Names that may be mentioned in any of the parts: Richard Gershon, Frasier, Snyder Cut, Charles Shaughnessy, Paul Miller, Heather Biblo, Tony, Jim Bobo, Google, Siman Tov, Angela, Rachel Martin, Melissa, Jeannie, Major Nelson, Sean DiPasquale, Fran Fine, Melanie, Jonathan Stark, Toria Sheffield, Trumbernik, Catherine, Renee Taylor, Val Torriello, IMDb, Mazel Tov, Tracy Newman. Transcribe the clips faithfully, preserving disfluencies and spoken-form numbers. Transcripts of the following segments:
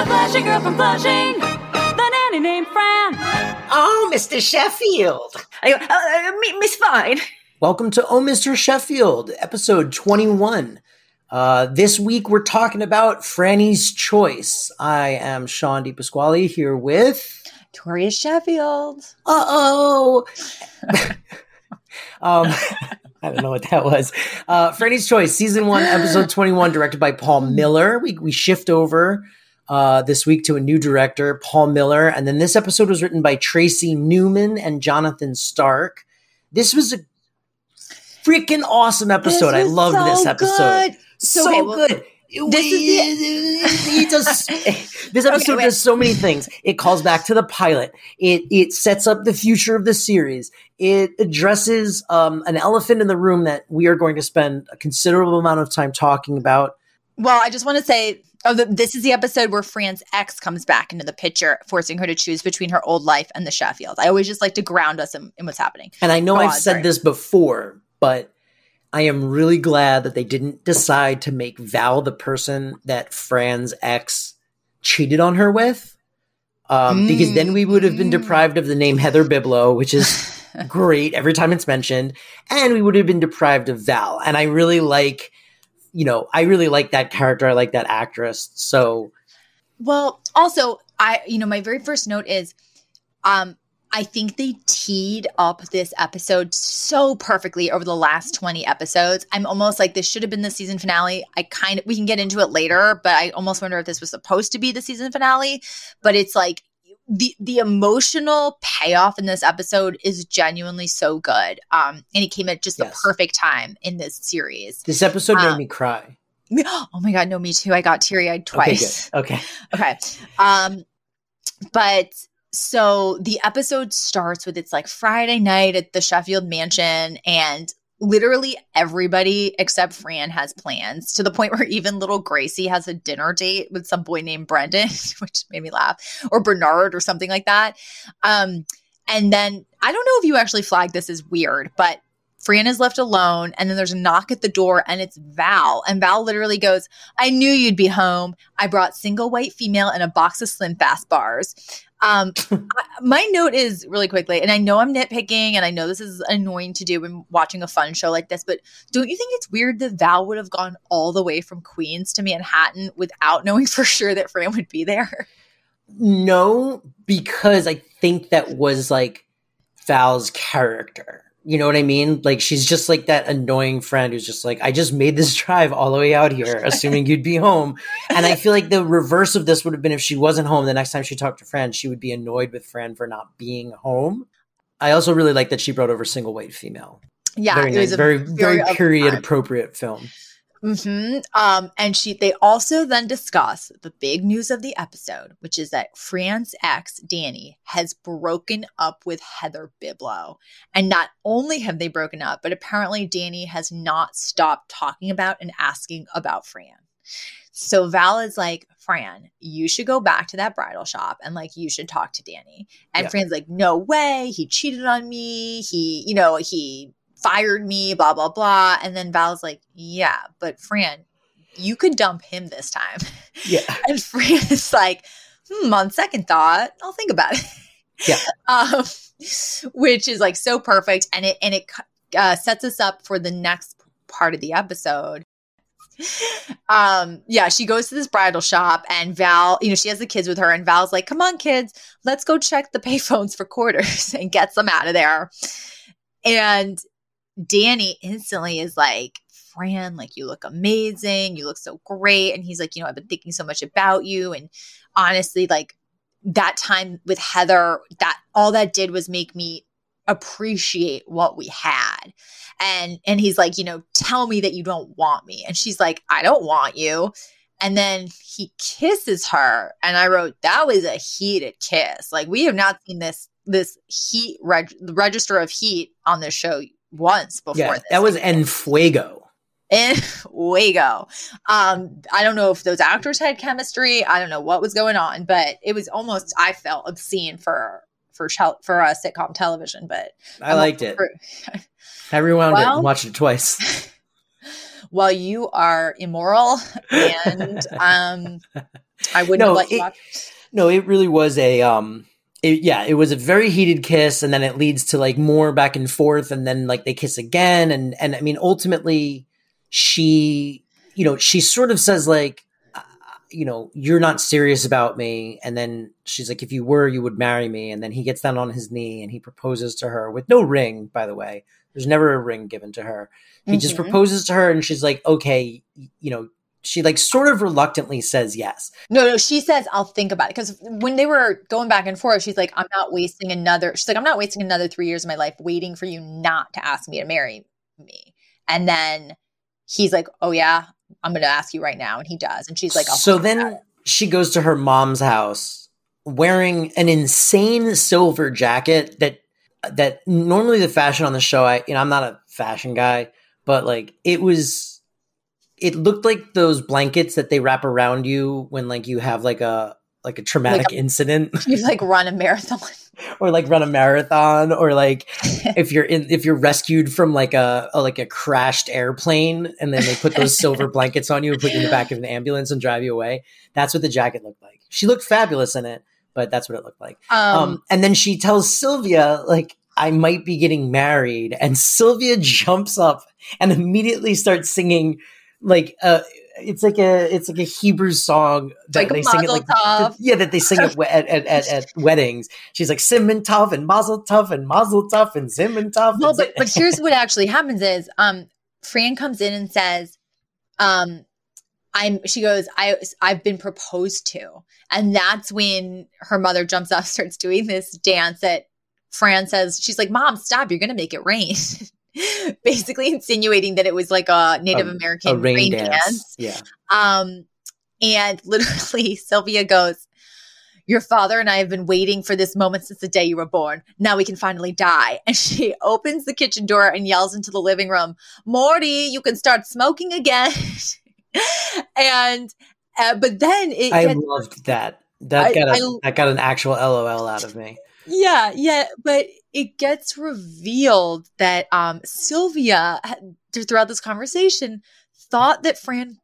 The Flushing girl from Flushing, the nanny named Fran. Oh, Mister Sheffield. I, uh, uh, Miss Fine. Welcome to Oh, Mister Sheffield, episode twenty-one. Uh, this week we're talking about Franny's Choice. I am Sean DiPasquale here with... Toria Sheffield. Uh-oh. um... I don't know what that was. Uh, Franny's Choice, Season one, Episode twenty-one, directed by Paul Miller. We we shift over uh, this week to a new director, Paul Miller. And then this episode was written by Tracy Newman and Jonathan Stark. This was a freaking awesome episode. I loved so this episode. Good. So, so okay, well, good. This, is the- it does, this episode okay, does so many things. It calls back to the pilot. It it sets up the future of the series. It addresses um, an elephant in the room that we are going to spend a considerable amount of time talking about. Well, I just want to say, oh, the, this is the episode where Fran's ex comes back into the picture, forcing her to choose between her old life and the Sheffield. I always just like to ground us in, in what's happening. And I know God, I've said sorry. this before, but... I am really glad that they didn't decide to make Val the person that Fran's ex cheated on her with, um, mm. because then we would have been deprived of the name Heather Biblo, which is great every time it's mentioned, and we would have been deprived of Val. And I really like, you know, I really like that character. I like that actress. So, well, also, I, you know, my very first note is, um. I think they teed up this episode so perfectly over the last twenty episodes. I'm almost like this should have been the season finale. I kind of, we can get into it later, but I almost wonder if this was supposed to be the season finale. But it's like the the emotional payoff in this episode is genuinely so good. Um, and it came at just yes. the perfect time in this series. This episode um, made me cry. Oh my God. No, me too. I got teary-eyed twice. Okay. Good. Okay. okay. Um, but So the episode starts with it's like Friday night at the Sheffield mansion, and literally everybody except Fran has plans, to the point where even little Gracie has a dinner date with some boy named Brendan, which made me laugh, or Bernard or something like that. Um, and then I don't know if you actually flagged this as weird, but Fran is left alone, and then there's a knock at the door, and it's Val. And Val literally goes, "I knew you'd be home. I brought single white female and a box of Slim Fast bars." Um, my note is really quickly, and I know I'm nitpicking, and I know this is annoying to do when watching a fun show like this, but don't you think it's weird that Val would have gone all the way from Queens to Manhattan without knowing for sure that Fran would be there? No, because I think that was like Val's character. You know what I mean? Like, she's just like that annoying friend who's just like, I just made this drive all the way out here, assuming you'd be home. And I feel like the reverse of this would have been if she wasn't home. The next time she talked to Fran, she would be annoyed with Fran for not being home. I also really like that she brought over single white female. Yeah, very, it was nice. a very, very, very period appropriate film. Mm-hmm. Um, and she, they also then discuss the big news of the episode, which is that Fran's ex, Danny, has broken up with Heather Biblo. And not only have they broken up, but apparently Danny has not stopped talking about and asking about Fran. So Val is like, Fran, you should go back to that bridal shop and like you should talk to Danny. And yeah. Fran's like, no way. He cheated on me. He, you know, he... fired me, blah, blah, blah. And then Val's like, yeah, but Fran, you could dump him this time. Yeah. And Fran is like, hmm, on second thought, I'll think about it. Yeah. Um, which is like so perfect. And it, and it uh, sets us up for the next part of the episode. Um, yeah, she goes to this bridal shop and Val, you know, she has the kids with her and Val's like, come on kids, let's go check the payphones for quarters and get some out of there. And Danny instantly is like, Fran, like, you look amazing. You look so great. And he's like, you know, I've been thinking so much about you. And honestly, like that time with Heather, that all that did was make me appreciate what we had. And, and he's like, you know, tell me that you don't want me. And she's like, I don't want you. And then he kisses her. And I wrote, that was a heated kiss. Like, we have not seen this, this heat, reg- register of heat on this show once before. Yeah, this that was en fuego. En fuego. Um, I don't know if those actors had chemistry. I don't know what was going on, but it was almost, I felt obscene for for for uh, sitcom television. But I I'm liked it. For- I rewound well, it and watched it twice. Well, you are immoral and um, I wouldn't no, have let you it, watch it. No, it really was a um, it, yeah, it was a very heated kiss, and then it leads to like more back and forth, and then like they kiss again, and and I mean ultimately she, you know, she sort of says like, uh, you know, you're not serious about me, and then she's like, if you were, you would marry me, and then he gets down on his knee and he proposes to her with no ring, by the way. There's never a ring given to her. He mm-hmm. just proposes to her, and she's like, okay, you know. She like sort of reluctantly says yes. No, no, she says, I'll think about it. Because when they were going back and forth, she's like, I'm not wasting another, she's like, I'm not wasting another three years of my life waiting for you not to ask me to marry me. And then he's like, oh yeah, I'm going to ask you right now. And he does. And she's like, I'll so then she goes to her mom's house wearing an insane silver jacket that, that normally the fashion on the show, I, you know, I'm not a fashion guy, but like it was, it looked like those blankets that they wrap around you when like you have like a like a traumatic like a, incident. You like run a marathon. Or like run a marathon, or like if you're in if you're rescued from like a, a like a crashed airplane, and then they put those silver blankets on you and put you in the back of an ambulance and drive you away. That's what the jacket looked like. She looked fabulous in it, but that's what it looked like. Um, um and then she tells Sylvia like, I might be getting married, and Sylvia jumps up and immediately starts singing like uh it's like a it's like a Hebrew song that like they sing it like Tov. yeah that they sing at, at, at, at, at weddings. She's like Siman Tov and Mazel Tov and Mazel Tov and Siman Tov. Well, but, but here's what actually happens is um Fran comes in and says um I'm she goes I I've been proposed to, and that's when her mother jumps up, starts doing this dance that Fran says, she's like, Mom, stop, you're gonna make it rain. Basically insinuating that it was like a Native um, American a rain, rain dance. dance. Yeah. Um, and literally Sylvia goes, your father and I have been waiting for this moment since the day you were born. Now we can finally die. And she opens the kitchen door and yells into the living room, Morty, you can start smoking again. and, uh, but then it- I gets, loved that. That, I, got a, I, that got an actual LOL out of me. Yeah, yeah, but it gets revealed that um, Sylvia, throughout this conversation, thought that Fran,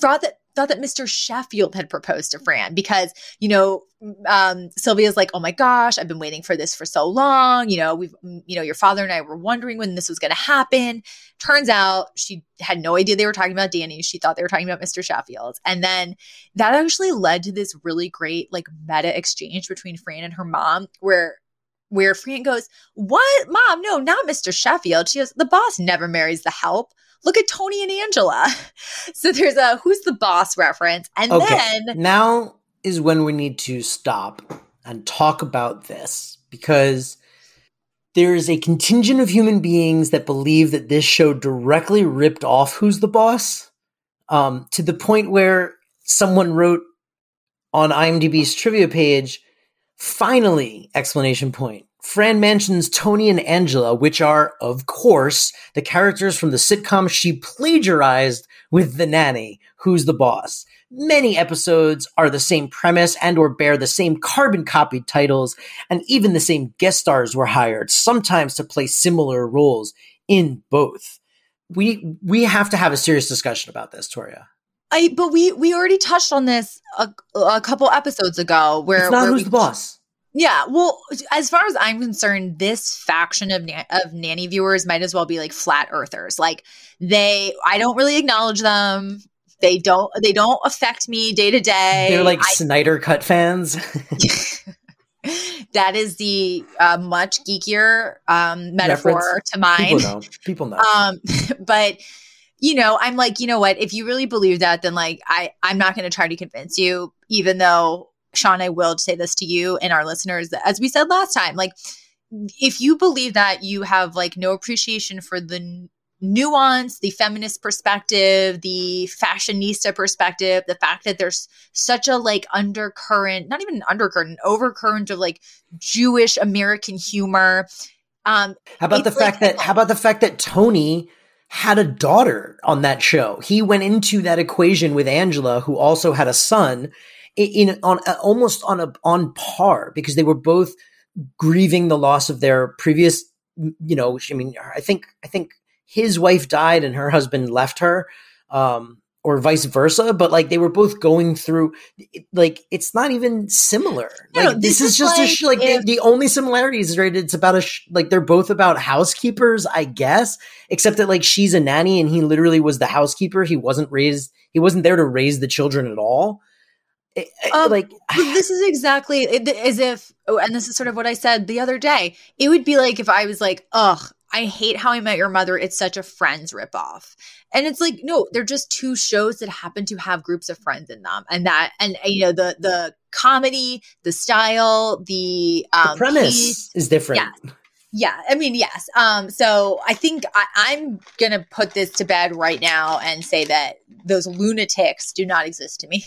thought that thought that Mister Sheffield had proposed to Fran because, you know, um, Sylvia's like, oh my gosh, I've been waiting for this for so long. You know, we've, you know, your father and I were wondering when this was going to happen. Turns out she had no idea they were talking about Danny. She thought they were talking about Mister Sheffield. And then that actually led to this really great like meta exchange between Fran and her mom where, where Fran goes, what? Mom, no, not Mister Sheffield. She goes, the boss never marries the help. Look at Tony and Angela. So there's a who's the boss reference. And okay. then now is when we need to stop and talk about this, because there is a contingent of human beings that believe that this show directly ripped off Who's the Boss, um, to the point where someone wrote on IMDb's trivia page, finally, exclamation point. Fran mentions Tony and Angela, which are, of course, the characters from the sitcom she plagiarized with The Nanny, Who's the Boss. Many episodes are the same premise and or bear the same carbon-copied titles, and even the same guest stars were hired, sometimes to play similar roles in both. We we have to have a serious discussion about this, Toria. I, but we, we already touched on this a, a couple episodes ago. Where, it's not where Who's we- the Boss. Yeah, well, as far as I'm concerned, this faction of na- of nanny viewers might as well be like flat earthers. Like they, I don't really acknowledge them. They don't, they don't affect me day to day. They're like I, Snyder Cut fans. That is the uh, much geekier um, metaphor reference to mine. People know. People know. Um, but you know, I'm like, you know what? If you really believe that, then like I, I'm not going to try to convince you, even though. Sean, I will say this to you and our listeners, as we said last time, like if you believe that you have like no appreciation for the n- nuance, the feminist perspective, the fashionista perspective, the fact that there's such a like undercurrent, not even an undercurrent, an overcurrent of like Jewish American humor. Um, how about the fact like, that, how about the fact that Tony had a daughter on that show? He went into that equation with Angela, who also had a son. In on uh, almost on a on par, because they were both grieving the loss of their previous, you know. I mean, I think I think his wife died and her husband left her, um, or vice versa, but like they were both going through, like it's not even similar. No, like this, this is, is just like, a sh- like if- the, the only similarity is right. It's about a sh- like they're both about housekeepers, I guess, except that like she's a nanny and he literally was the housekeeper. He wasn't raised. He wasn't there to raise the children at all. It, um, like this is exactly as if, oh, and this is sort of what I said the other day. It would be like if I was like, ugh, I hate How I Met Your Mother. It's such a Friends ripoff. And it's like, no, they're just two shows that happen to have groups of friends in them. And that, and you know, the, the comedy, the style, the, um, the premise piece is different. Yeah. Yeah. I mean, yes. Um, so I think I, I'm going to put this to bed right now and say that those lunatics do not exist to me.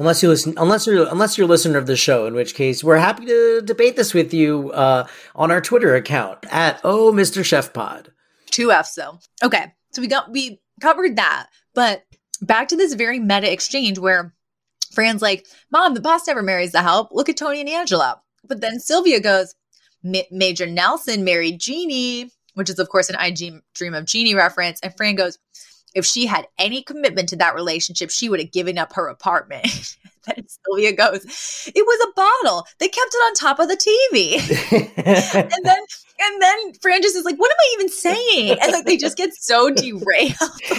Unless you listen, unless you're, unless you're a listener of the show, in which case we're happy to debate this with you uh, on our Twitter account at Oh Mister Chef Pod. Two F's though. Okay, so we got we covered that, but back to this very meta exchange where Fran's like, "Mom, the boss never marries the help. Look at Tony and Angela." But then Sylvia goes, "Major Nelson married Jeannie," which is of course an "I Dream of Jeannie" reference, and Fran goes, "If she had any commitment to that relationship, she would have given up her apartment." Then Sylvia goes, "It was a bottle. They kept it on top of the T V." and then and then Fran just is like, "What am I even saying?" And like they just get so derailed.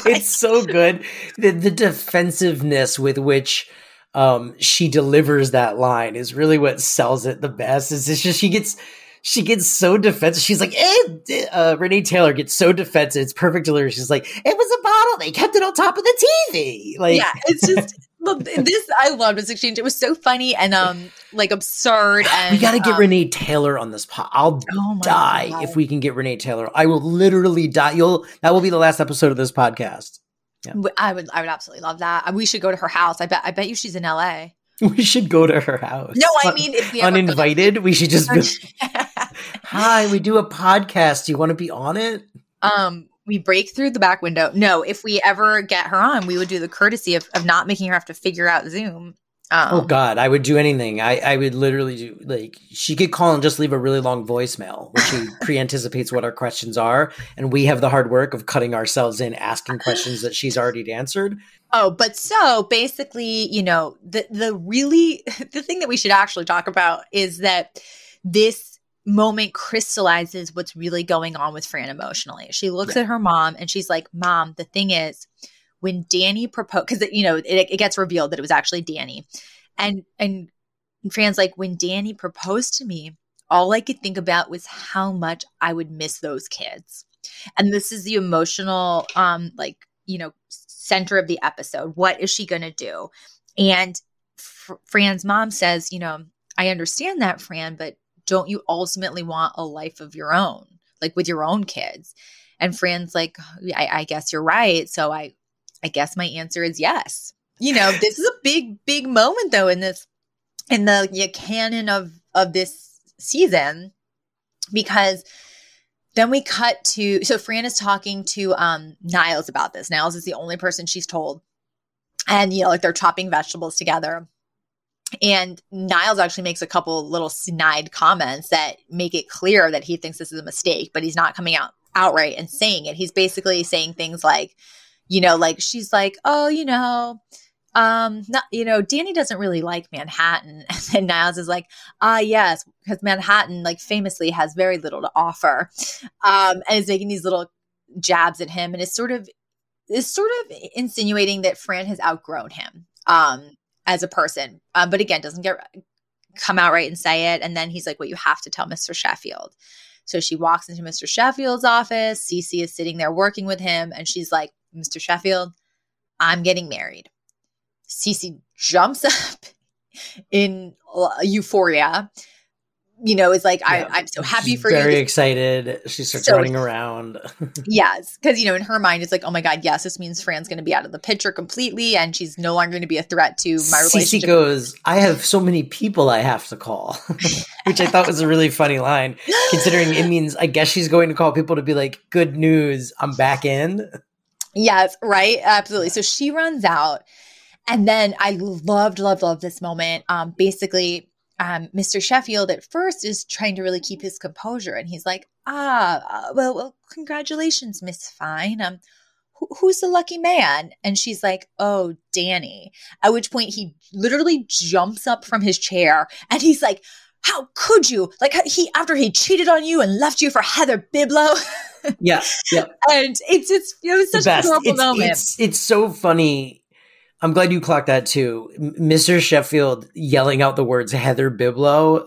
It's so good. The, the defensiveness with which um, she delivers that line is really what sells it the best. Is it's just she gets She gets so defensive. She's like, eh, uh, Renee Taylor gets so defensive. It's perfect delivery. She's like, "It was a bottle. They kept it on top of the T V." Like, yeah, it's just look, this. I loved this exchange. It was so funny and um, like absurd. And we got to get um, Renee Taylor on this pod. I'll oh my die God. If we can get Renee Taylor. I will literally die. You'll that will be the last episode of this podcast. Yeah. I would. I would absolutely love that. We should go to her house. I bet. I bet you she's in L A. We should go to her house. No, I mean, if we uninvited, go- we should just. Be- Hi, we do a podcast. Do you want to be on it? Um, we break through the back window. No, if we ever get her on, we would do the courtesy of, of not making her have to figure out Zoom. Um, oh God, I would do anything. I, I would literally do like she could call and just leave a really long voicemail where she pre-anticipates what our questions are, and we have the hard work of cutting ourselves in asking questions that she's already answered. Oh, but so basically, you know, the the really the thing that we should actually talk about is that this moment crystallizes what's really going on with Fran emotionally. She looks yeah. at her mom and she's like, "Mom, the thing is, when Danny proposed," because you know it, it gets revealed that it was actually Danny, and and Fran's like, "When Danny proposed to me, all I could think about was how much I would miss those kids." And this is the emotional, um, like you know, center of the episode. What is she going to do? And Fr- Fran's mom says, "You know, I understand that, Fran, but don't you ultimately want a life of your own, like with your own kids?" And Fran's like, I, I guess you're right. So I, I guess my answer is yes. You know, this is a big, big moment though in this, in the yeah, canon of of this season, because then we cut to so Fran is talking to um, Niles about this. Niles is the only person she's told, and you know, like they're chopping vegetables together. And Niles actually makes a couple little snide comments that make it clear that he thinks this is a mistake, but he's not coming out outright and saying it. He's basically saying things like, you know, like she's like, "Oh, you know, um, not, you know, Danny doesn't really like Manhattan." And then Niles is like, "Ah, yes, because Manhattan, like, famously has very little to offer," um, and is making these little jabs at him, and is sort of is sort of insinuating that Fran has outgrown him. Um, as a person, um, but again, doesn't get come out right and say it. And then he's like, "Well, you have to tell Mister Sheffield." So she walks into Mister Sheffield's office. Cece is sitting there working with him. And she's like, "Mister Sheffield, I'm getting married." Cece jumps up in euphoria, you know, is like, yeah. I, I'm so happy she's for very you. Very excited. She starts so, running around. Yes. Because, you know, in her mind, it's like, oh my God, yes, this means Fran's going to be out of the picture completely. And she's no longer going to be a threat to my relationship. Cece goes, "I have so many people I have to call," which I thought was a really funny line, considering it means, I guess she's going to call people to be like, "Good news, I'm back in." Yes. Right. Absolutely. So she runs out. And then I loved, loved, loved this moment. Um, basically, Um, Mister Sheffield at first is trying to really keep his composure, and he's like, ah, well, well congratulations, Miss Fine. Um, who's the lucky man? And she's like, oh, Danny. At which point he literally jumps up from his chair and he's like, how could you? Like he, after he cheated on you and left you for Heather Biblo. Yeah. Yeah. And it's, it's, it was such a horrible moment. It's, it's so funny. I'm glad you clocked that too. Mister Sheffield yelling out the words Heather Biblo.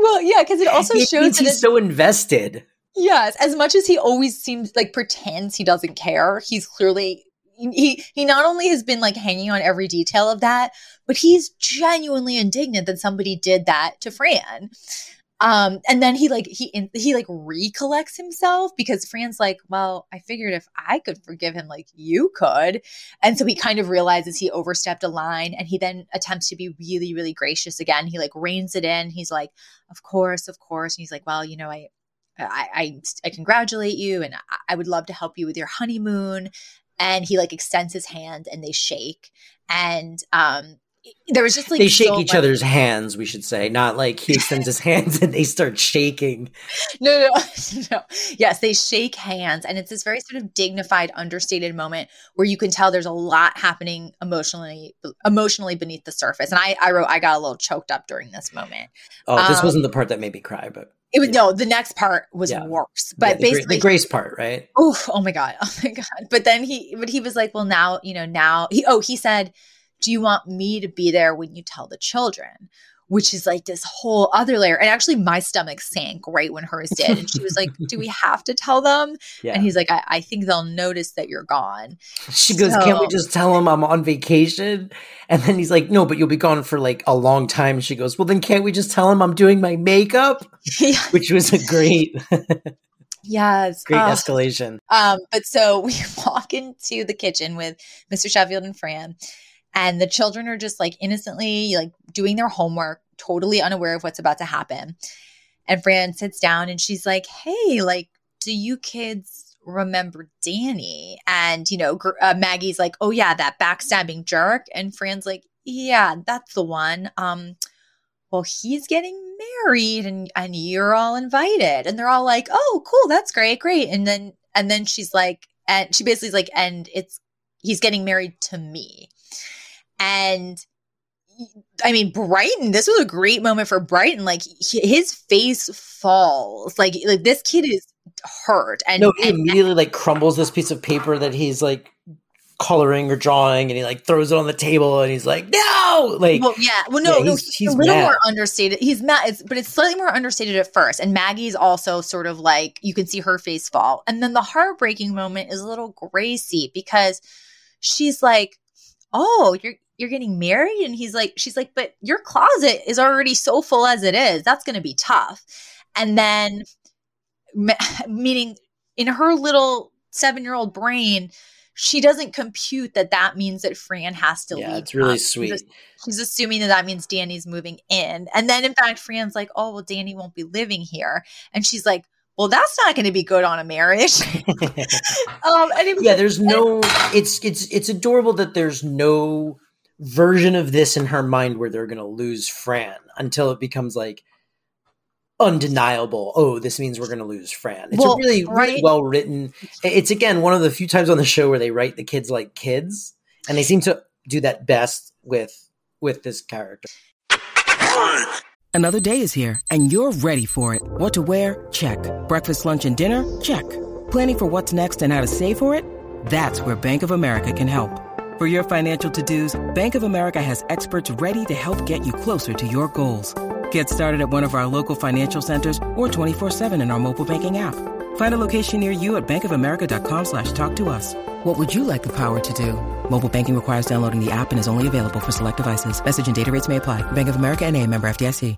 Well, yeah, because it also it shows that he's so invested. Yes. As much as he always seems like pretends he doesn't care, he's clearly, he, he not only has been like hanging on every detail of that, but he's genuinely indignant that somebody did that to Fran. Um, and then he like, he, he like recollects himself because Fran's like, well, I figured if I could forgive him, like you could. And so he kind of realizes he overstepped a line and he then attempts to be really, really gracious again. He like reins it in. He's like, of course, of course. And he's like, well, you know, I, I, I, I congratulate you and I, I would love to help you with your honeymoon. And he like extends his hand and they shake. And, um, there was just like they shake so each much- other's hands, we should say, not like he extends his hands and they start shaking. No, no, no. Yes, they shake hands, and it's this very sort of dignified, understated moment where you can tell there's a lot happening emotionally, emotionally beneath the surface. And I, I wrote, I got a little choked up during this moment. Oh, um, this wasn't the part that made me cry, but it was yeah. no. The next part was yeah. worse, but yeah, the basically the grace part, right? Oh, oh my god, oh my god. But then he, but he was like, well, now you know, now he. Oh, he said. Do you want me to be there when you tell the children? Which is like this whole other layer. And actually my stomach sank right when hers did. And she was like, do we have to tell them? Yeah. And he's like, I-, I think they'll notice that you're gone. She so- goes, can't we just tell them I'm on vacation? And then he's like, no, but you'll be gone for like a long time. And she goes, well, then can't we just tell them I'm doing my makeup? Yeah. Which was a great... Yes. Great uh, escalation. Um, but so we walk into the kitchen with Mister Sheffield and Fran. And the children are just like innocently like doing their homework, totally unaware of what's about to happen. And Fran sits down and she's like, hey, like, do you kids remember Danny? And, you know, gr- uh, Maggie's like, oh, yeah, that backstabbing jerk. And Fran's like, yeah, that's the one. Um, well, he's getting married and, and you're all invited. And they're all like, oh, cool. That's great. Great. And then and then she's like and she basically's like, and it's he's getting married to me. And I mean, Brighton, this was a great moment for Brighton. Like his face falls. Like, like this kid is hurt. And no, he and, immediately like crumbles this piece of paper that he's like coloring or drawing, and he like throws it on the table, and he's like, no, like, well, yeah, well, no, yeah, no, he's, he's, he's a little mad. more understated. He's mad, it's, but it's slightly more understated at first. And Maggie's also sort of like you can see her face fall. And then the heartbreaking moment is a little Gracie because she's like, oh, you're you're getting married? And he's like, she's like, but your closet is already so full as it is. That's going to be tough. And then, meaning in her little seven-year-old brain, she doesn't compute that that means that Fran has to yeah, leave. Yeah, it's really up. sweet. She's, she's assuming that that means Danny's moving in. And then, in fact, Fran's like, oh, well, Danny won't be living here. And she's like, well, that's not going to be good on a marriage. um, and it, yeah, there's no. It's it's it's adorable that there's no version of this in her mind where they're going to lose Fran until it becomes like undeniable. Oh, this means we're going to lose Fran. It's well, a really, right? really well written. It's again one of the few times on the show where they write the kids like kids, and they seem to do that best with with this character. Another day is here, and you're ready for it. What to wear? Check. Breakfast, lunch, and dinner? Check. Planning for what's next and how to save for it? That's where Bank of America can help. For your financial to-dos, Bank of America has experts ready to help get you closer to your goals. Get started at one of our local financial centers or twenty-four seven in our mobile banking app. Find a location near you at bankofamerica.com slash talk to us. What would you like the power to do? Mobile banking requires downloading the app and is only available for select devices. Message and data rates may apply. Bank of America N A, member F D I C.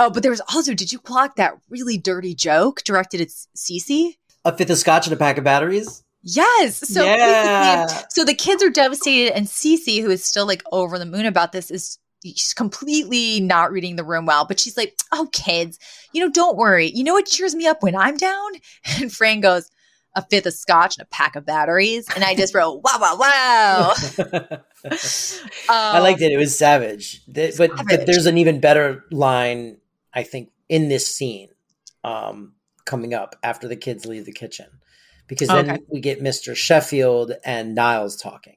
Oh, but there was also, did you clock that really dirty joke directed at Cece? A fifth of scotch and a pack of batteries? Yes. So, yeah. So the kids are devastated, and Cece, who is still like over the moon about this, is she's completely not reading the room well, but she's like, oh, kids, you know, don't worry. You know what cheers me up when I'm down? And Fran goes, a fifth of scotch and a pack of batteries. And I just wrote, wow, wow, wow. um, I liked it. It was savage. The, but, savage. But there's an even better line, I think, in this scene. Um, coming up after the kids leave the kitchen, because then okay. we get Mister Sheffield and Niles talking.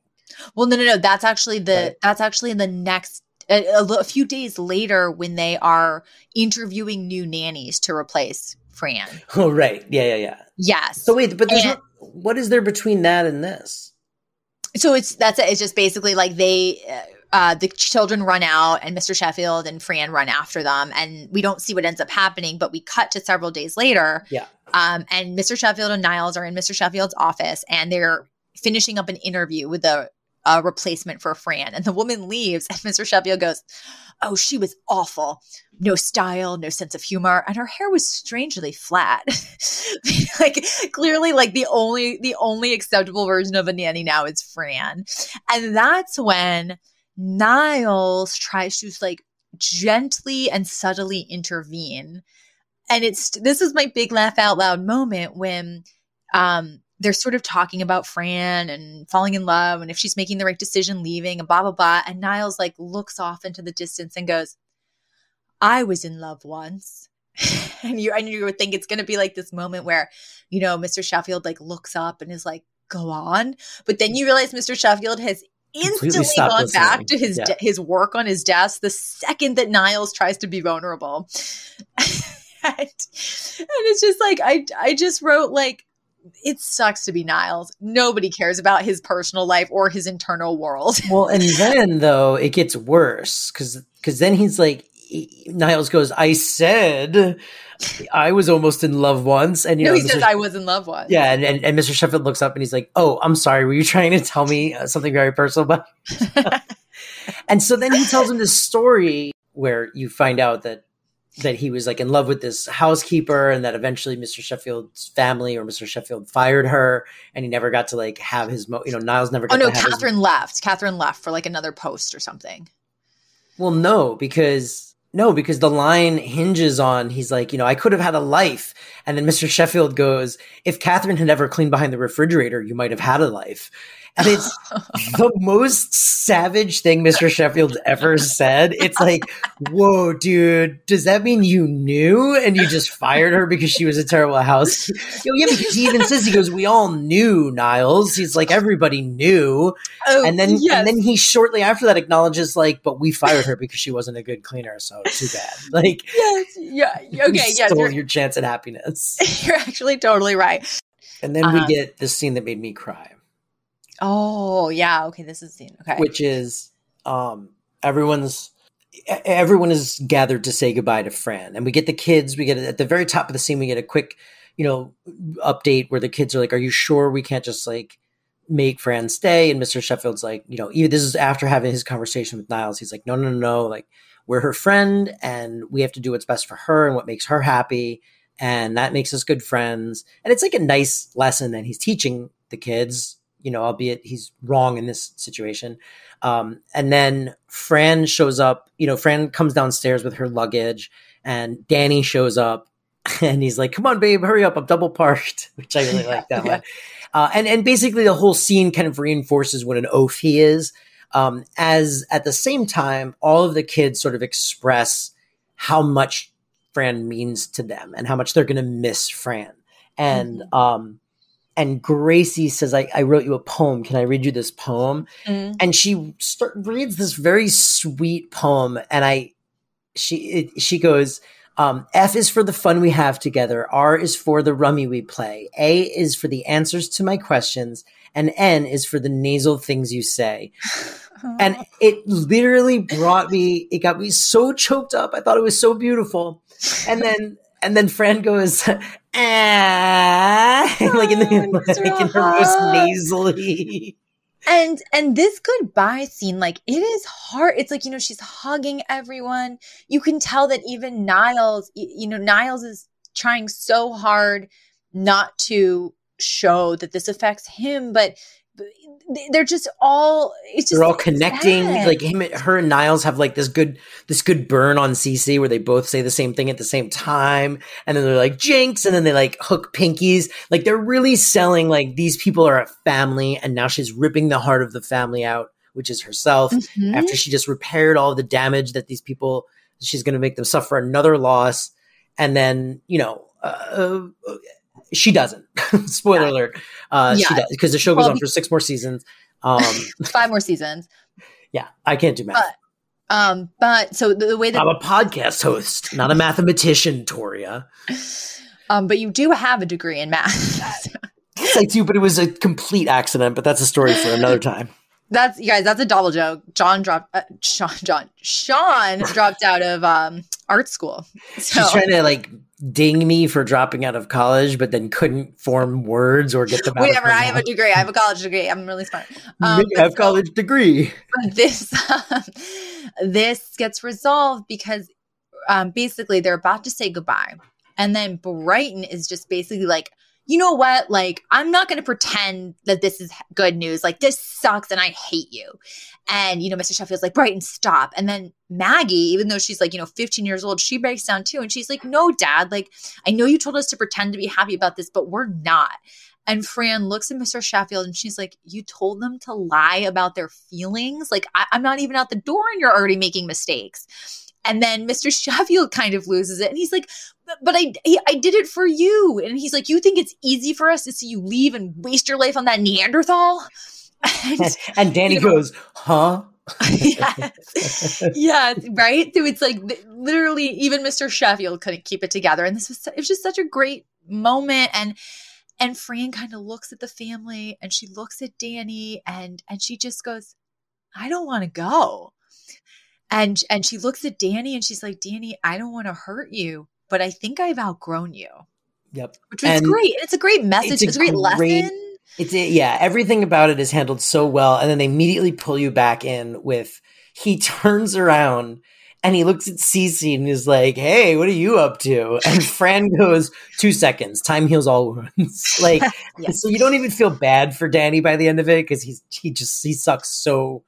Well, no, no, no. That's actually the, right. that's actually the next, a, a few days later when they are interviewing new nannies to replace Fran. Oh, right. Yeah, yeah, yeah. Yes. So wait, but there's and, no, what is there between that and this? So it's, that's it. It's just basically like they, uh, Uh, the children run out and Mister Sheffield and Fran run after them. And we don't see what ends up happening, but we cut to several days later. Yeah. Um, and Mister Sheffield and Niles are in Mister Sheffield's office and they're finishing up an interview with a, a replacement for Fran. And the woman leaves and Mister Sheffield goes, "Oh, she was awful. No style, no sense of humor. And her hair was strangely flat." Like clearly like the only, the only acceptable version of a nanny now is Fran. And that's when Niles tries to like gently and subtly intervene. And it's, this is my big laugh out loud moment when um, they're sort of talking about Fran and falling in love and if she's making the right decision leaving and blah, blah, blah. And Niles like looks off into the distance and goes, "I was in love once." And you, and you would think it's going to be like this moment where, you know, Mister Sheffield like looks up and is like, "Go on." But then you realize Mister Sheffield has instantly gone listening. back to his yeah. de- his work on his desk the second that Niles tries to be vulnerable. and, and it's just like, I I just wrote like, it sucks to be Niles. Nobody cares about his personal life or his internal world. Well, and then though, it gets worse because because then he's like, he, Niles goes, "I said I was almost in love once." And you no, know, he Mister says, "I was in love once." Yeah, and, and, and Mister Sheffield looks up and he's like, "Oh, I'm sorry. Were you trying to tell me uh, something very personal about you?" And so then he tells him this story where you find out that that he was like in love with this housekeeper and that eventually Mister Sheffield's family or Mister Sheffield fired her and he never got to like have his, mo- you know, Niles never got to have his- Oh no, Catherine his- left. Catherine left for like another post or something. Well, no, because... No, because the line hinges on, he's like, you know, "I could have had a life." And then Mister Sheffield goes, "If Catherine had ever cleaned behind the refrigerator, you might have had a life." And it's the most savage thing Mister Sheffield's ever said. It's like, whoa, dude, does that mean you knew and you just fired her because she was a terrible housekeeper? You know, yeah, because he even says, he goes, "We all knew, Niles." He's like, everybody knew. Oh, and then yes. and then he shortly after that acknowledges like, "But we fired her because she wasn't a good cleaner, so too bad." Like, yes, yeah, okay, you yes, stole your chance at happiness. You're actually totally right. And then um, we get the scene that made me cry. Oh yeah, okay. This is the scene. Okay, which is um, everyone's everyone is gathered to say goodbye to Fran, and we get the kids. We get at the very top of the scene. We get a quick, you know, update where the kids are like, "Are you sure we can't just like make Fran stay?" And Mister Sheffield's like, you know, this is after having his conversation with Niles. He's like, "No, no, no, no. Like, we're her friend and we have to do what's best for her and what makes her happy. And that makes us good friends." And it's like a nice lesson that he's teaching the kids, you know, albeit he's wrong in this situation. Um, and then Fran shows up, you know, Fran comes downstairs with her luggage and Danny shows up and he's like, "Come on, babe, hurry up. I'm double parked," which I really like that yeah. one. Uh, and, and basically the whole scene kind of reinforces what an oaf he is. Um, as at the same time, all of the kids sort of express how much Fran means to them and how much they're going to miss Fran. And, mm-hmm. um, and Gracie says, I, I wrote you a poem. Can I read you this poem?" Mm-hmm. And she start, reads this very sweet poem. And I, she, it, she goes, um, "F is for the fun we have together. R is for the rummy we play. A is for the answers to my questions. And N is for the nasal things you say." And it literally brought me, it got me so choked up. I thought it was so beautiful. And then, and then Fran goes, "Ah," like in, the, like in her most nasally. And, and this goodbye scene, like it is hard. It's like, you know, she's hugging everyone. You can tell that even Niles, you know, Niles is trying so hard not to show that this affects him, but they're just all it's just they're all connecting sad. Like him and her and Niles have like this good this good burn on C C where they both say the same thing at the same time and then they're like jinx and then they like hook pinkies. Like they're really selling like these people are a family and now she's ripping the heart of the family out, which is herself, mm-hmm. after she just repaired all the damage that these people, she's going to make them suffer another loss. And then, you know, uh, she doesn't. Spoiler yeah. alert. Uh, yeah. She does, because the show goes well, on for six more seasons. Um, five more seasons. Yeah, I can't do math. But, Um, but so the, the way that I'm a podcast host, not a mathematician, Toria. Um, but you do have a degree in math. I do, but it was a complete accident. But that's a story for another time. That's you guys. That's a double joke. John dropped. Uh, Sean. John. Sean dropped out of um, art school. So. She's trying to like ding me for dropping out of college, but then couldn't form words or get them out. Whatever. I have a degree. I have a college degree. I'm really smart. Um, I have a college so, degree. This um, this gets resolved because um, basically they're about to say goodbye, and then Brighton is just basically like, you know what? Like, I'm not going to pretend that this is good news. Like, this sucks and I hate you. And, you know, Mister Sheffield's like, Brighton, stop. And then Maggie, even though she's like, you know, fifteen years old, she breaks down too. And she's like, no, Dad, like, I know you told us to pretend to be happy about this, but we're not. And Fran looks at Mister Sheffield and she's like, you told them to lie about their feelings? Like, I- I'm not even out the door and you're already making mistakes. And then Mister Sheffield kind of loses it. And he's like, but I I did it for you. And he's like, you think it's easy for us to see you leave and waste your life on that Neanderthal? And, and Danny you know, goes, huh? yes. yes, right? So it's like literally even Mister Sheffield couldn't keep it together. And this was, it was just such a great moment. And and Fran kind of looks at the family and she looks at Danny and and she just goes, I don't want to go. And and she looks at Danny and she's like, Danny, I don't want to hurt you, but I think I've outgrown you. Yep. Which was great. It's a great message. It's a, it's a great, great lesson. It's a, yeah. Everything about it is handled so well. And then they immediately pull you back in with, he turns around and he looks at Cece and is like, hey, what are you up to? And Fran goes, two seconds. Time heals all wounds. Like, yes. So you don't even feel bad for Danny by the end of it because he's he just, he sucks so,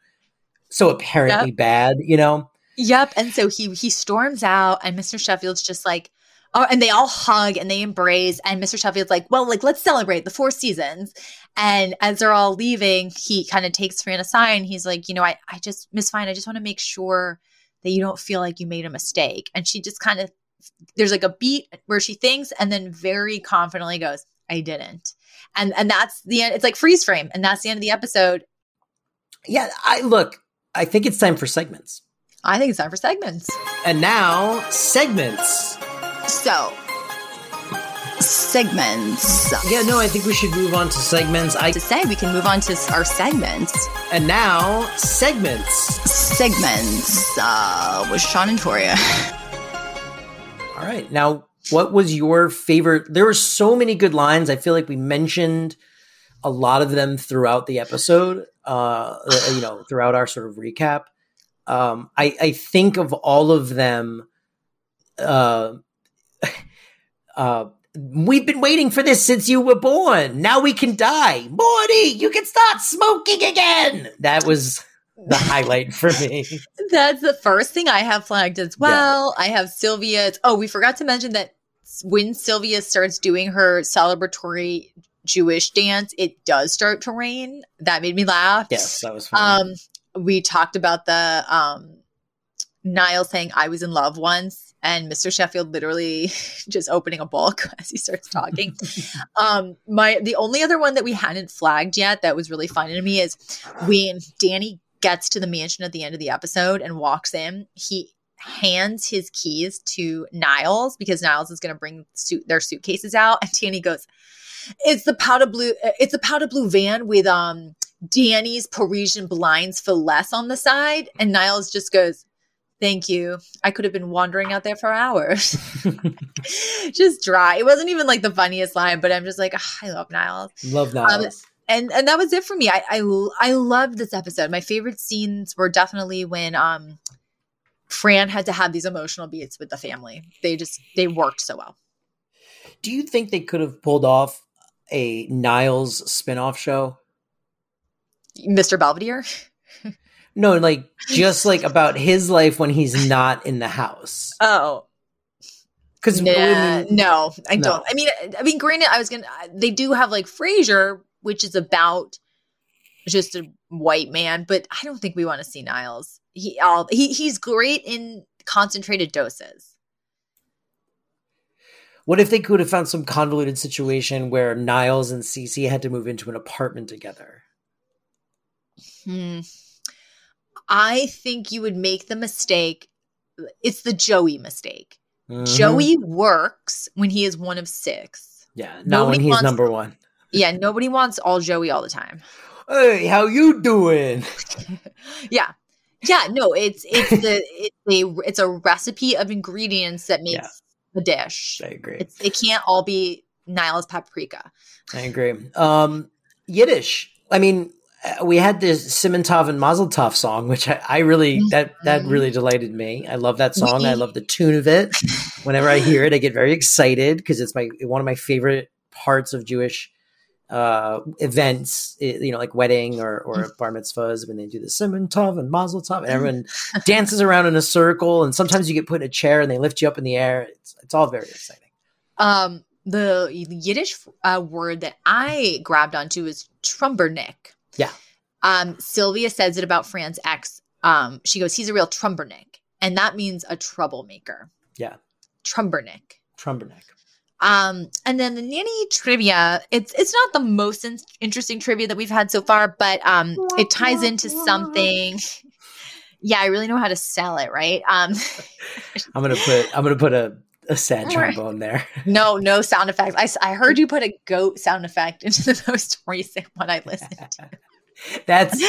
so apparently yep. bad, you know? Yep. And so he he storms out and Mister Sheffield's just like, oh, and they all hug and they embrace. And Mister Sheffield's like, well, like, let's celebrate the Four Seasons. And as they're all leaving, he kind of takes Fran aside and he's like, you know, I, I just, Miss Fine, I just want to make sure that you don't feel like you made a mistake. And she just kind of, there's like a beat where she thinks and then very confidently goes, I didn't. And, and that's the end. It's like freeze frame. And that's the end of the episode. Yeah. I look, I think it's time for segments. I think it's time for segments. And now, segments. So, segments. Yeah, no, I think we should move on to segments. I to say we can move on to our segments. And now, segments. Segments uh, with Sean and Toria. All right. Now, what was your favorite? There were so many good lines. I feel like we mentioned a lot of them throughout the episode, uh, you know, throughout our sort of recap. Um, I, I think of all of them. Uh, uh, we've been waiting for this since you were born. Now we can die. Morty, you can start smoking again. That was the highlight for me. That's the first thing I have flagged as well. Yeah. I have Sylvia's. Oh, we forgot to mention that when Sylvia starts doing her celebratory Jewish dance, it does start to rain. That made me laugh. Yes, that was funny. Um, We talked about the um, Niall saying, I was in love once, and Mister Sheffield literally just opening a book as he starts talking. um, my The only other one that we hadn't flagged yet that was really funny to me is when Danny gets to the mansion at the end of the episode and walks in, he hands his keys to Niles because Niles is going to bring suit their suitcases out. And Danny goes, it's the powder blue, it's the powder blue van with... um. Danny's Parisian blinds for less on the side. And Niles just goes, thank you. I could have been wandering out there for hours. Just dry. It wasn't even like the funniest line, but I'm just like, oh, I love Niles. Love Niles. Um, and, and that was it for me. I, I, I loved this episode. My favorite scenes were definitely when um, Fran had to have these emotional beats with the family. They just, they worked so well. Do you think they could have pulled off a Niles spinoff show? Mister Belvedere? No, like just like about his life when he's not in the house. Oh, because nah, really, no, I no. don't. I mean, I mean, granted, I was gonna. They do have like Frasier, which is about just a white man, but I don't think we want to see Niles. He, all he, he's great in concentrated doses. What if they could have found some convoluted situation where Niles and Cece had to move into an apartment together? Hmm. I think you would make the mistake. It's the Joey mistake. Mm-hmm. Joey works when he is one of six. Yeah, not nobody when he's wants, number one. Yeah, nobody wants all Joey all the time. Hey, how you doing? Yeah. Yeah, no, it's it's the it's a it's a recipe of ingredients that makes yeah. a dish. I agree. It's, it can't all be Niles paprika. I agree. Um, Yiddish. I mean, we had this Siman Tov and Mazel Tov song, which I, I really that that really delighted me. I love that song. We, I love the tune of it. Whenever I hear it, I get very excited because it's my one of my favorite parts of Jewish uh events, you know, like wedding or or bar mitzvahs, when they do the Siman Tov and Mazel Tov and everyone dances around in a circle, and sometimes you get put in a chair and they lift you up in the air. It's it's all very exciting. Um, the Yiddish uh, word that I grabbed onto is Trumbernik. Yeah. Um, Sylvia says it about Fran's ex. Um, she goes, he's a real Trumbernik, and that means a troublemaker. Yeah. Trumbernik. Trumbernik. Um, and then the nanny trivia, it's it's not the most in- interesting trivia that we've had so far, but um, it ties into something. Yeah, I really know how to sell it, right? Um, I'm gonna put I'm gonna put a, a sad trombone there. No, no sound effects. I, I heard you put a goat sound effect into the most recent one I listened to. That's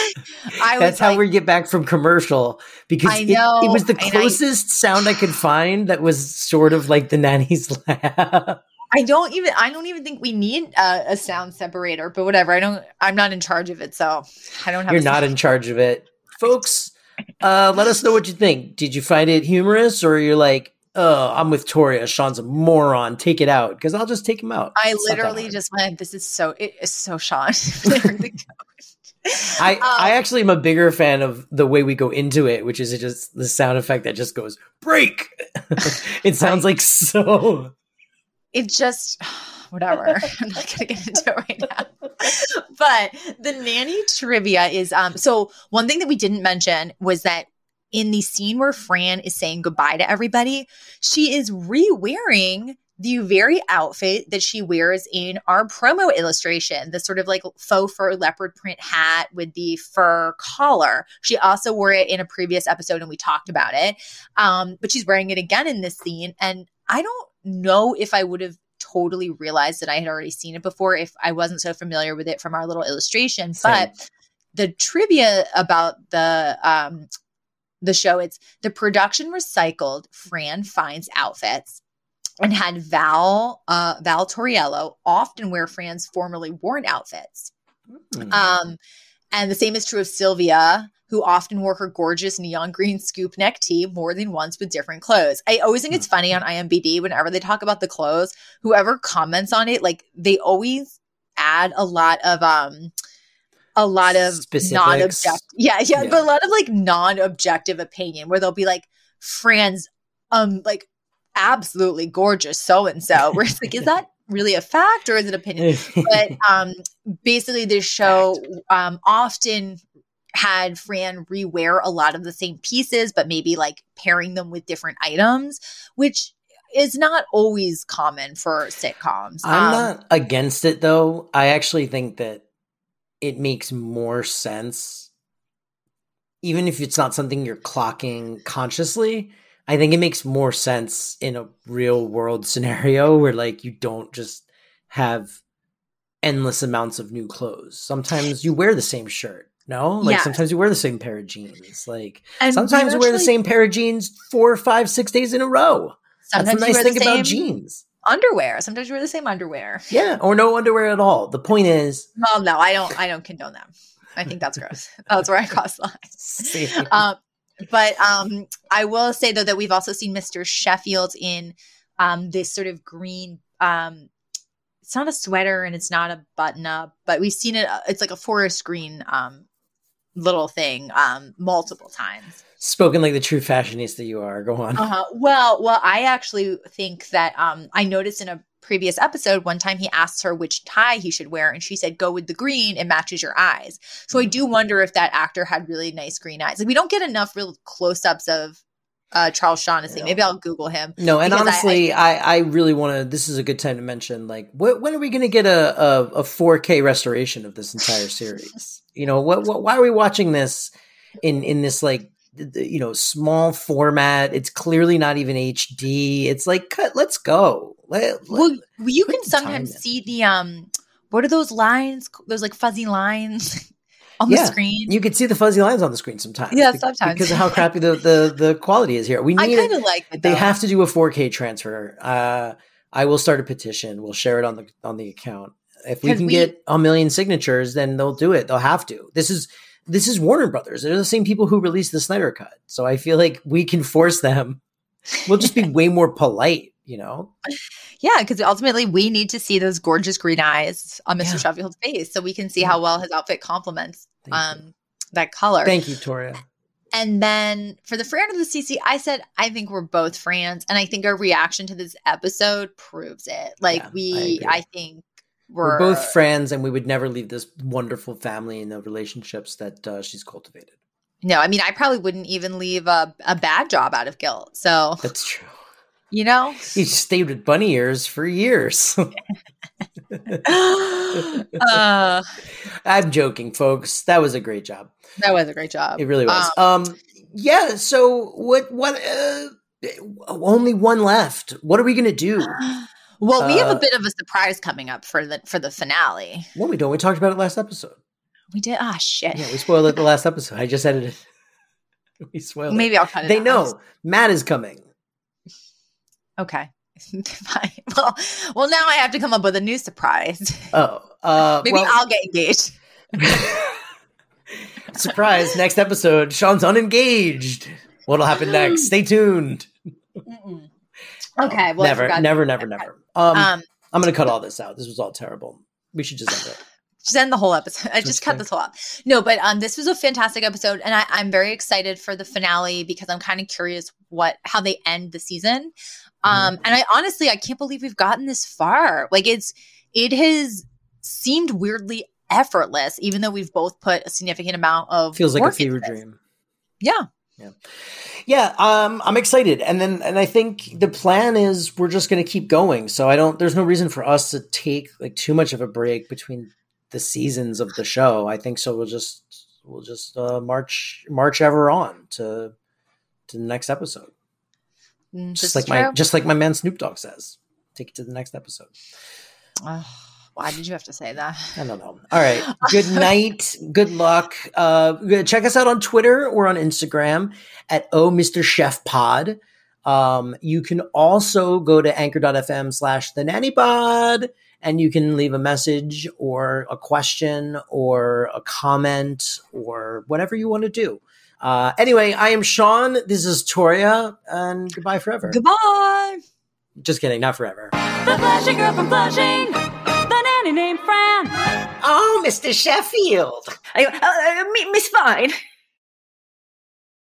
I that's how like, we get back from commercial, because I know, it, it was the closest I, sound I could find that was sort of like the nanny's laugh. I don't even I don't even think we need a, a sound separator, but whatever. I don't I'm not in charge of it, so I don't have. You're not in charge of it, folks. Uh, let us know what you think. Did you find it humorous, or you're like, oh, I'm with Toria. Sean's a moron. Take it out, because I'll just take him out. I it's literally just went. This is so it is so Sean. I, um, I actually am a bigger fan of the way we go into it, which is just the sound effect that just goes break. It sounds like so. It just whatever. I'm not gonna get into it right now. But the nanny trivia is um. So one thing that we didn't mention was that in the scene where Fran is saying goodbye to everybody, she is re-wearing the very outfit that she wears in our promo illustration, the sort of like faux fur leopard print hat with the fur collar. She also wore it in a previous episode and we talked about it. Um, but she's wearing it again in this scene. And I don't know if I would have totally realized that I had already seen it before if I wasn't so familiar with it from our little illustration. Same. But the trivia about the um, the show, it's the production recycled Fran Fine's outfits and had Val uh, Val Torriello often wear Fran's formerly worn outfits. Mm. Um, and the same is true of Sylvia, who often wore her gorgeous neon green scoop neck tee more than once with different clothes. I always think it's funny on I M D B, whenever they talk about the clothes, whoever comments on it, like they always add a lot of um, a lot of non-objective, yeah, yeah, yeah, but a lot of like non-objective opinion where they'll be like, Fran's um like. absolutely gorgeous so-and-so, where it's like, is that really a fact or is it opinion? But um, basically this show um, often had Fran rewear a lot of the same pieces, but maybe like pairing them with different items, which is not always common for sitcoms. I'm um, not against it though. I actually think that it makes more sense, even if it's not something you're clocking consciously. I think it makes more sense in a real world scenario where like you don't just have endless amounts of new clothes. Sometimes you wear the same shirt, no? Like yeah. Sometimes you wear the same pair of jeans. Like and sometimes you wear the same pair of jeans four, five, six days in a row. That's the nice thing about jeans. Underwear. Sometimes you wear the same underwear. Yeah, or no underwear at all. The point is, well, no, I don't. I don't condone them. I think that's gross. That's where I cross lines. Um, But um, I will say, though, that we've also seen Mister Sheffield in um, this sort of green um, – it's not a sweater and it's not a button-up, but we've seen it – it's like a forest green um, little thing um, multiple times. Spoken like the true fashionista you are. Go on. Uh-huh. Well, well, I actually think that um, I noticed in a previous episode one time he asked her which tie he should wear and she said, go with the green, it matches your eyes. So I do wonder if that actor had really nice green eyes. Like we don't get enough real close-ups of uh, Charles Shaughnessy. Yeah. Maybe I'll Google him. No, and honestly, I, I, I really want to, this is a good time to mention, like, what, when are we going to get a, a, a four K restoration of this entire series? You know, what, what, why are we watching this in, in this, like, you know, small format? It's clearly not even H D. It's like, cut, let's go. Let, well, let, you can sometimes see the, um, what are those lines? Those like fuzzy lines on yeah. the screen. You can see the fuzzy lines on the screen sometimes. Yeah, be- sometimes. Because of how crappy the, the, the quality is here. We need I kind of like it. Though. They have to do a four K transfer. Uh, I will start a petition. We'll share it on the, on the account. If we can we- get a million signatures, then they'll do it. They'll have to. This is, This is Warner Brothers. They're the same people who released the Snyder Cut. So I feel like we can force them. We'll just be way more polite, you know? Yeah, because ultimately we need to see those gorgeous green eyes on Mister Yeah. Sheffield's face so we can see how well his outfit complements um, that color. Thank you, Toria. And then for the Fran of the C C, I said, I think we're both Frans. And I think our reaction to this episode proves it. Like yeah, we, I, I think. We're, We're both friends, and we would never leave this wonderful family and the relationships that uh, she's cultivated. No, I mean, I probably wouldn't even leave a, a bad job out of guilt. So that's true. You know, you stayed with bunny ears for years. uh, I'm joking, folks. That was a great job. That was a great job. It really was. Um, um yeah. So what? What? Uh, only one left. What are we gonna do? Well, we have a bit of a surprise coming up for the for the finale. No, we don't. We talked about it last episode. We did. Ah, oh, shit. Yeah, we spoiled it the last episode. I just edited it. We spoiled Maybe it. Maybe I'll cut it. They out. know Matt is coming. Okay. Fine. Well, well, now I have to come up with a new surprise. Oh, uh, maybe well, I'll get engaged. Surprise! Next episode, Sean's unengaged. What'll happen next? Stay tuned. Mm-mm. Okay. Well, never, never, never, never, never. Um, um, I'm going to cut all this out. This was all terrible. We should just end it. Just end the whole episode. I just okay. cut this whole up. No, but um, this was a fantastic episode, and I, I'm very excited for the finale because I'm kind of curious what how they end the season. Um, mm. And I honestly, I can't believe we've gotten this far. Like it's it has seemed weirdly effortless, even though we've both put a significant amount of feels like a fever dream. Yeah. Yeah. Yeah. Um, I'm excited. And then, and I think the plan is we're just going to keep going. So I don't, there's no reason for us to take like too much of a break between the seasons of the show. I think so. We'll just, we'll just, uh, march, march ever on to, to the next episode. Just, just like true. my, just like my man Snoop Dogg says, take it to the next episode. Oh, why did you have to say that? I don't know. All right. Good night. Good luck. Uh, check us out on Twitter or on Instagram at Oh Mister Chef Pod. Um, you can also go to anchor dot f m slash the nanny pod and you can leave a message or a question or a comment or whatever you want to do. Uh, anyway, I am Sean. This is Toria, and goodbye forever. Goodbye. Just kidding. Not forever. The Flashing Girl from Flushing. Named Fran. Oh, Mister Sheffield. I, uh, uh, Miss Vine.